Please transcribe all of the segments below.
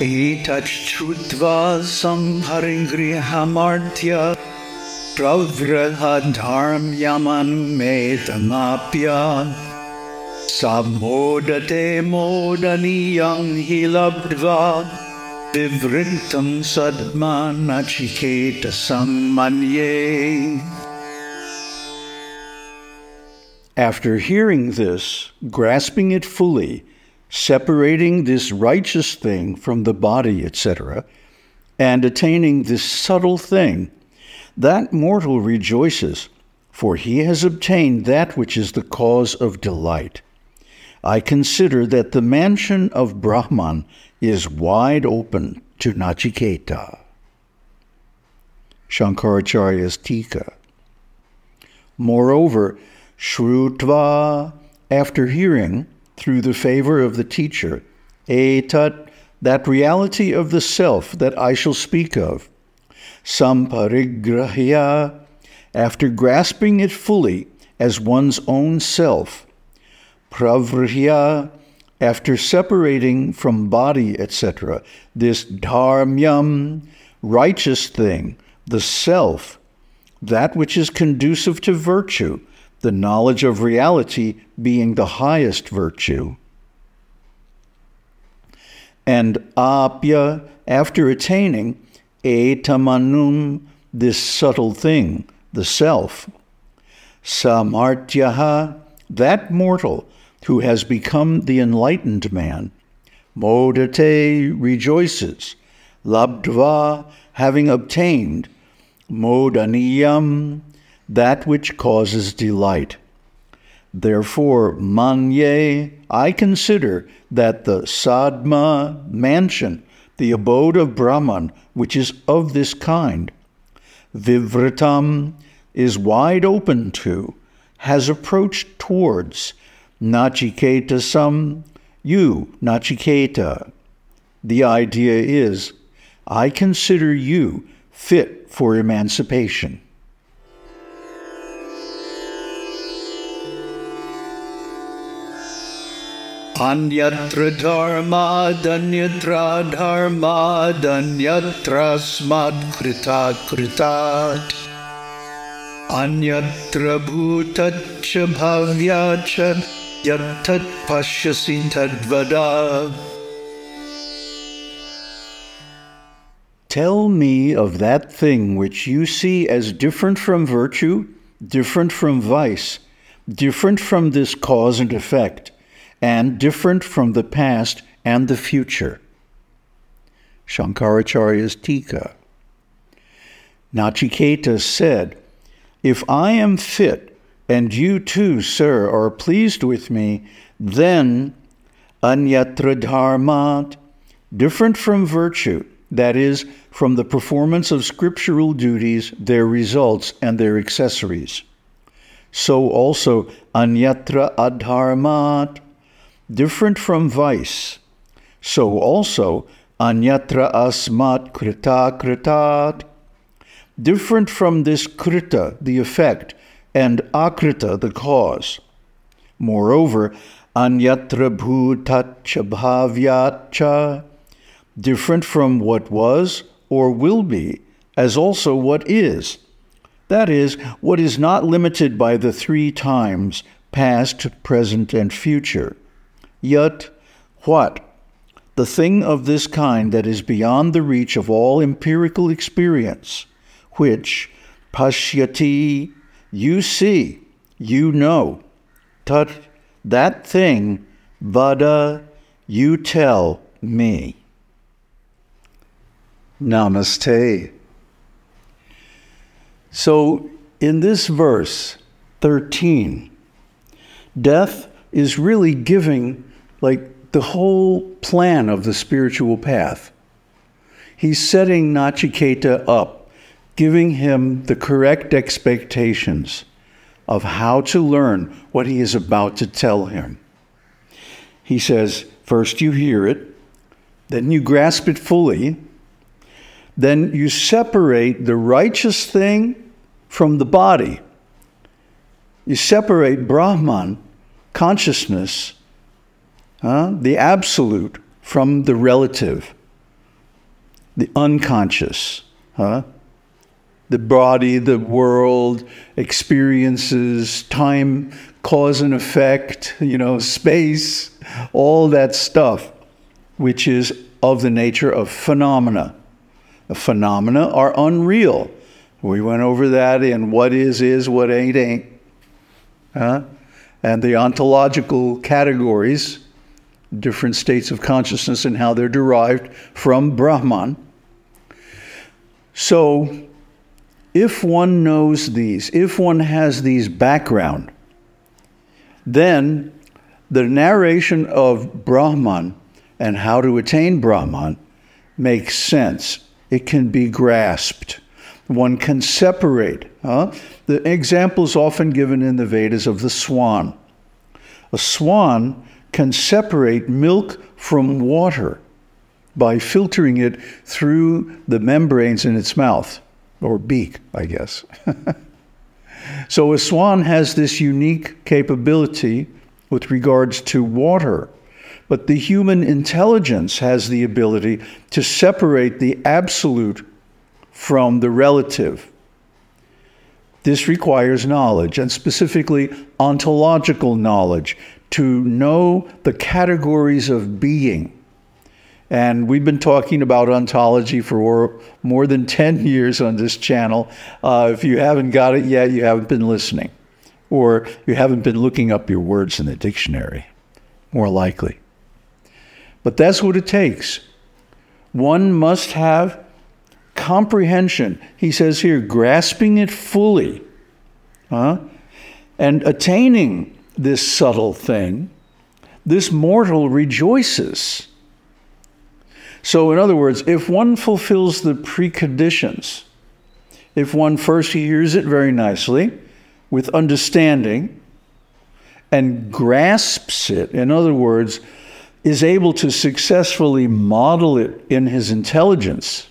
Etat shrutva samharingrihamartya pravraha dharmyaman metamapya samodate modaniyam hilabdva vivrittam sadma naciketa sammanye. After hearing this, grasping it fully, separating this righteous thing from the body, etc., and attaining this subtle thing, that mortal rejoices, for he has obtained that which is the cause of delight. I consider that the mansion of Brahman is wide open to Naciketā. Shankaracharya's Tika. Moreover, Shrutva, after hearing, through the favor of the teacher, etat, that reality of the self that I shall speak of, samparigrahya, after grasping it fully as one's own self, pravrhya, after separating from body, etc., this dharmyam, righteous thing, the self, that which is conducive to virtue, the knowledge of reality being the highest virtue. And apya, after attaining, etamanum, this subtle thing, the self. Samartyaha, that mortal who has become the enlightened man. Modate, rejoices. Labdva, having obtained. Modaniyam, that which causes delight. Therefore, manye, I consider that the sadma, mansion, the abode of Brahman, which is of this kind, vivritam, is wide open to, has approached towards, naciketasam, you, Naciketā. The idea is, I consider you fit for emancipation. Anyatra dharma danyatra dharma danyatra smat krita kritat anyatra bhutaccha bhavyacha yattat pashyasi tadvada. Tell me of that thing which you see as different from virtue, different from vice, different from this cause and effect, and different from the past and the future. Shankaracharya's Tika. Naciketā said, if I am fit, and you too, sir, are pleased with me, then anyatra dharmat, different from virtue, that is, from the performance of scriptural duties, their results, and their accessories. So also anyatra adharmat, different from vice. So also, anyatra asmat krita kritat, different from this krita, the effect, and akrita, the cause. Moreover, anyatra bhutaccha bhavyacha, different from what was or will be, as also what is. That is, what is not limited by the three times, past, present, and future. Yet, what? The thing of this kind that is beyond the reach of all empirical experience, which, pashyati, you see, you know, tat, that thing, vada, you tell me. Namaste. So, in this verse, 13, death is really giving like the whole plan of the spiritual path. He's setting Naciketā up, giving him the correct expectations of how to learn what he is about to tell him. He says, first you hear it, then you grasp it fully, then you separate the righteous thing from the body. You separate Brahman, consciousness, the absolute, from the relative, the unconscious, the body, the world, experiences, time, cause and effect, space, all that stuff, which is of the nature of phenomena. The phenomena are unreal. We went over that in what is, what ain't. And the ontological categories, different states of consciousness and how they're derived from Brahman. So if one knows these, if one has these background, then the narration of Brahman and how to attain Brahman makes sense. It can be grasped. One can separate. The examples often given in the Vedas of the swan. A swan can separate milk from water by filtering it through the membranes in its mouth, or beak, I guess. So a swan has this unique capability with regards to water. But the human intelligence has the ability to separate the absolute from the relative. This requires knowledge, and specifically ontological knowledge, to know the categories of being. And we've been talking about ontology for more than 10 years on this channel. If you haven't got it yet, you haven't been listening, or you haven't been looking up your words in the dictionary, more likely. But that's what it takes. One must have comprehension. He says here, grasping it fully, and attaining this subtle thing, this mortal rejoices. So in other words, if one fulfills the preconditions, if one first hears it very nicely with understanding and grasps it, in other words, is able to successfully model it in his intelligence,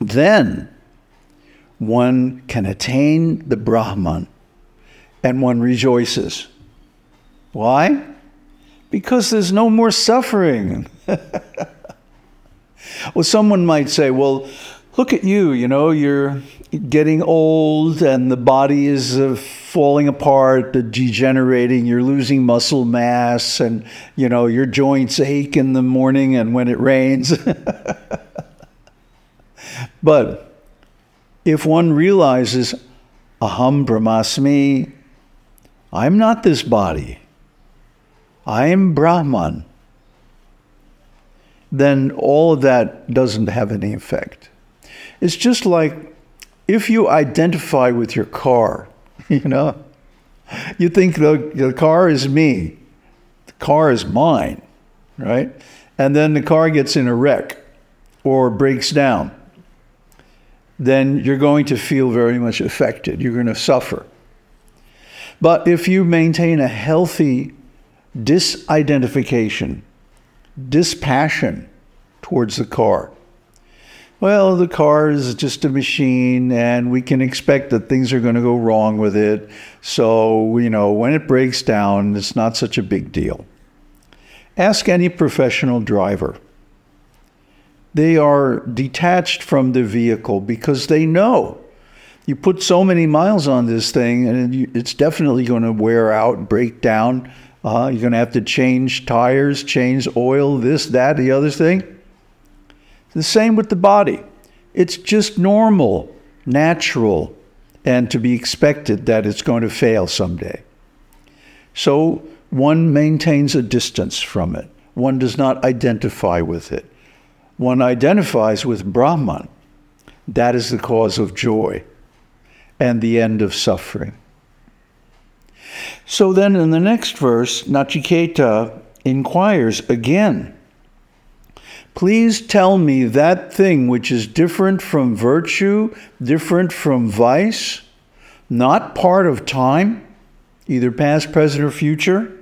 then one can attain the Brahman and one rejoices. Why? Because there's no more suffering. Well, someone might say, well, look at you, you're getting old and the body is falling apart, degenerating, you're losing muscle mass and, your joints ache in the morning and when it rains. But if one realizes, aham brahmasmi, I'm not this body, I am Brahman, then all of that doesn't have any effect. It's just like if you identify with your car, you think the car is me, the car is mine, right? And then the car gets in a wreck or breaks down. Then you're going to feel very much affected. You're going to suffer. But if you maintain a healthy disidentification, dispassion towards the car, well, the car is just a machine and we can expect that things are going to go wrong with it. So, when it breaks down, it's not such a big deal. Ask any professional driver. They are detached from the vehicle because they know you put so many miles on this thing and it's definitely going to wear out, break down. You're going to have to change tires, change oil, this, that, the other thing. The same with the body. It's just normal, natural, and to be expected that it's going to fail someday. So one maintains a distance from it. One does not identify with it. One identifies with Brahman. That is the cause of joy and the end of suffering. So then in the next verse, Naciketā inquires again, please tell me that thing which is different from virtue, different from vice, not part of time, either past, present, or future,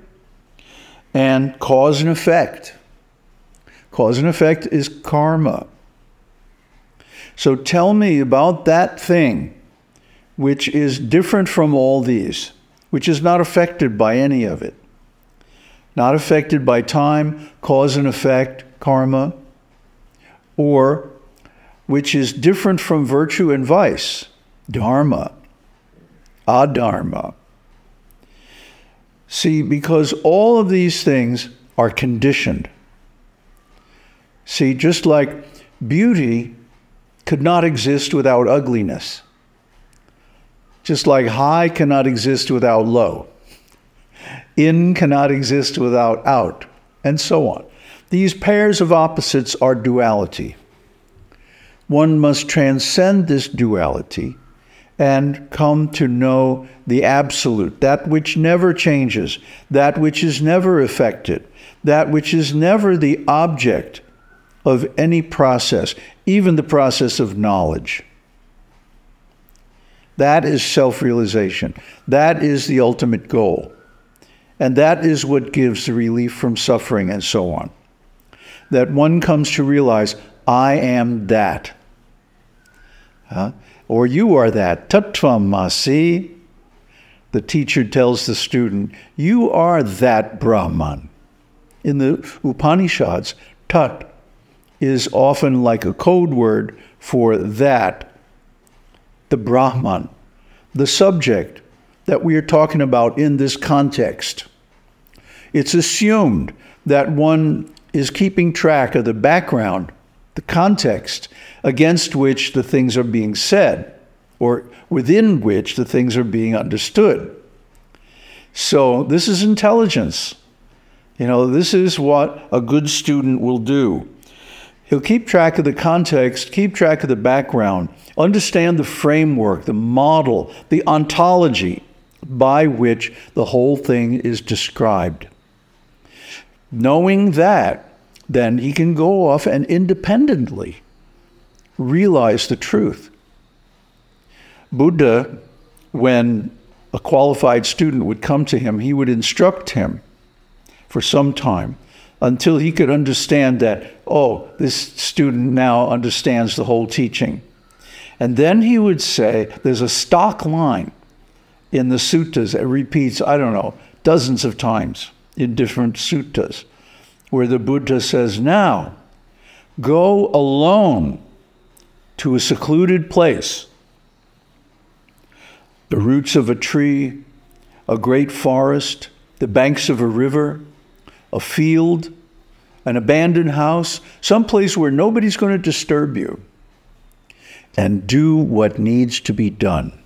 and cause and effect. Cause and effect is karma. So tell me about that thing which is different from all these, which is not affected by any of it. Not affected by time, cause and effect, karma, or which is different from virtue and vice, dharma, adharma. See, because all of these things are conditioned. See, just like beauty could not exist without ugliness, just like high cannot exist without low, in cannot exist without out, and so on. These pairs of opposites are duality. One must transcend this duality and come to know the absolute, that which never changes, that which is never affected, that which is never the object of any process, even the process of knowledge. That is self-realization. That is the ultimate goal. And that is what gives the relief from suffering and so on. That one comes to realize, I am that. Huh? Or you are that. Tat tvam asi. The teacher tells the student, you are that Brahman. In the Upanishads, tat is often like a code word for that, the Brahman, the subject that we are talking about in this context. It's assumed that one is keeping track of the background, the context against which the things are being said, or within which the things are being understood. So this is intelligence. You know, this is what a good student will do. He'll keep track of the context, keep track of the background, understand the framework, the model, the ontology by which the whole thing is described. Knowing that, then he can go off and independently realize the truth. Buddha, when a qualified student would come to him, he would instruct him for some time, until he could understand that, oh, this student now understands the whole teaching. And then he would say, there's a stock line in the suttas that repeats, I don't know, dozens of times in different suttas, where the Buddha says, now, go alone to a secluded place, the roots of a tree, a great forest, the banks of a river, a field, an abandoned house, someplace where nobody's going to disturb you, and do what needs to be done.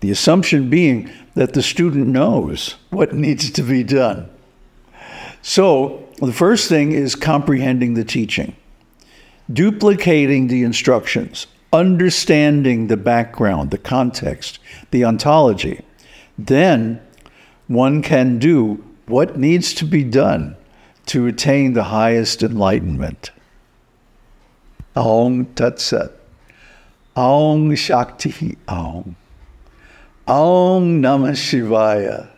The assumption being that the student knows what needs to be done. So the first thing is comprehending the teaching, duplicating the instructions, understanding the background, the context, the ontology. Then one can do what needs to be done to attain the highest enlightenment. Aum Tat Sat. Aum Shakti Aum. Aum Namah Shivaya.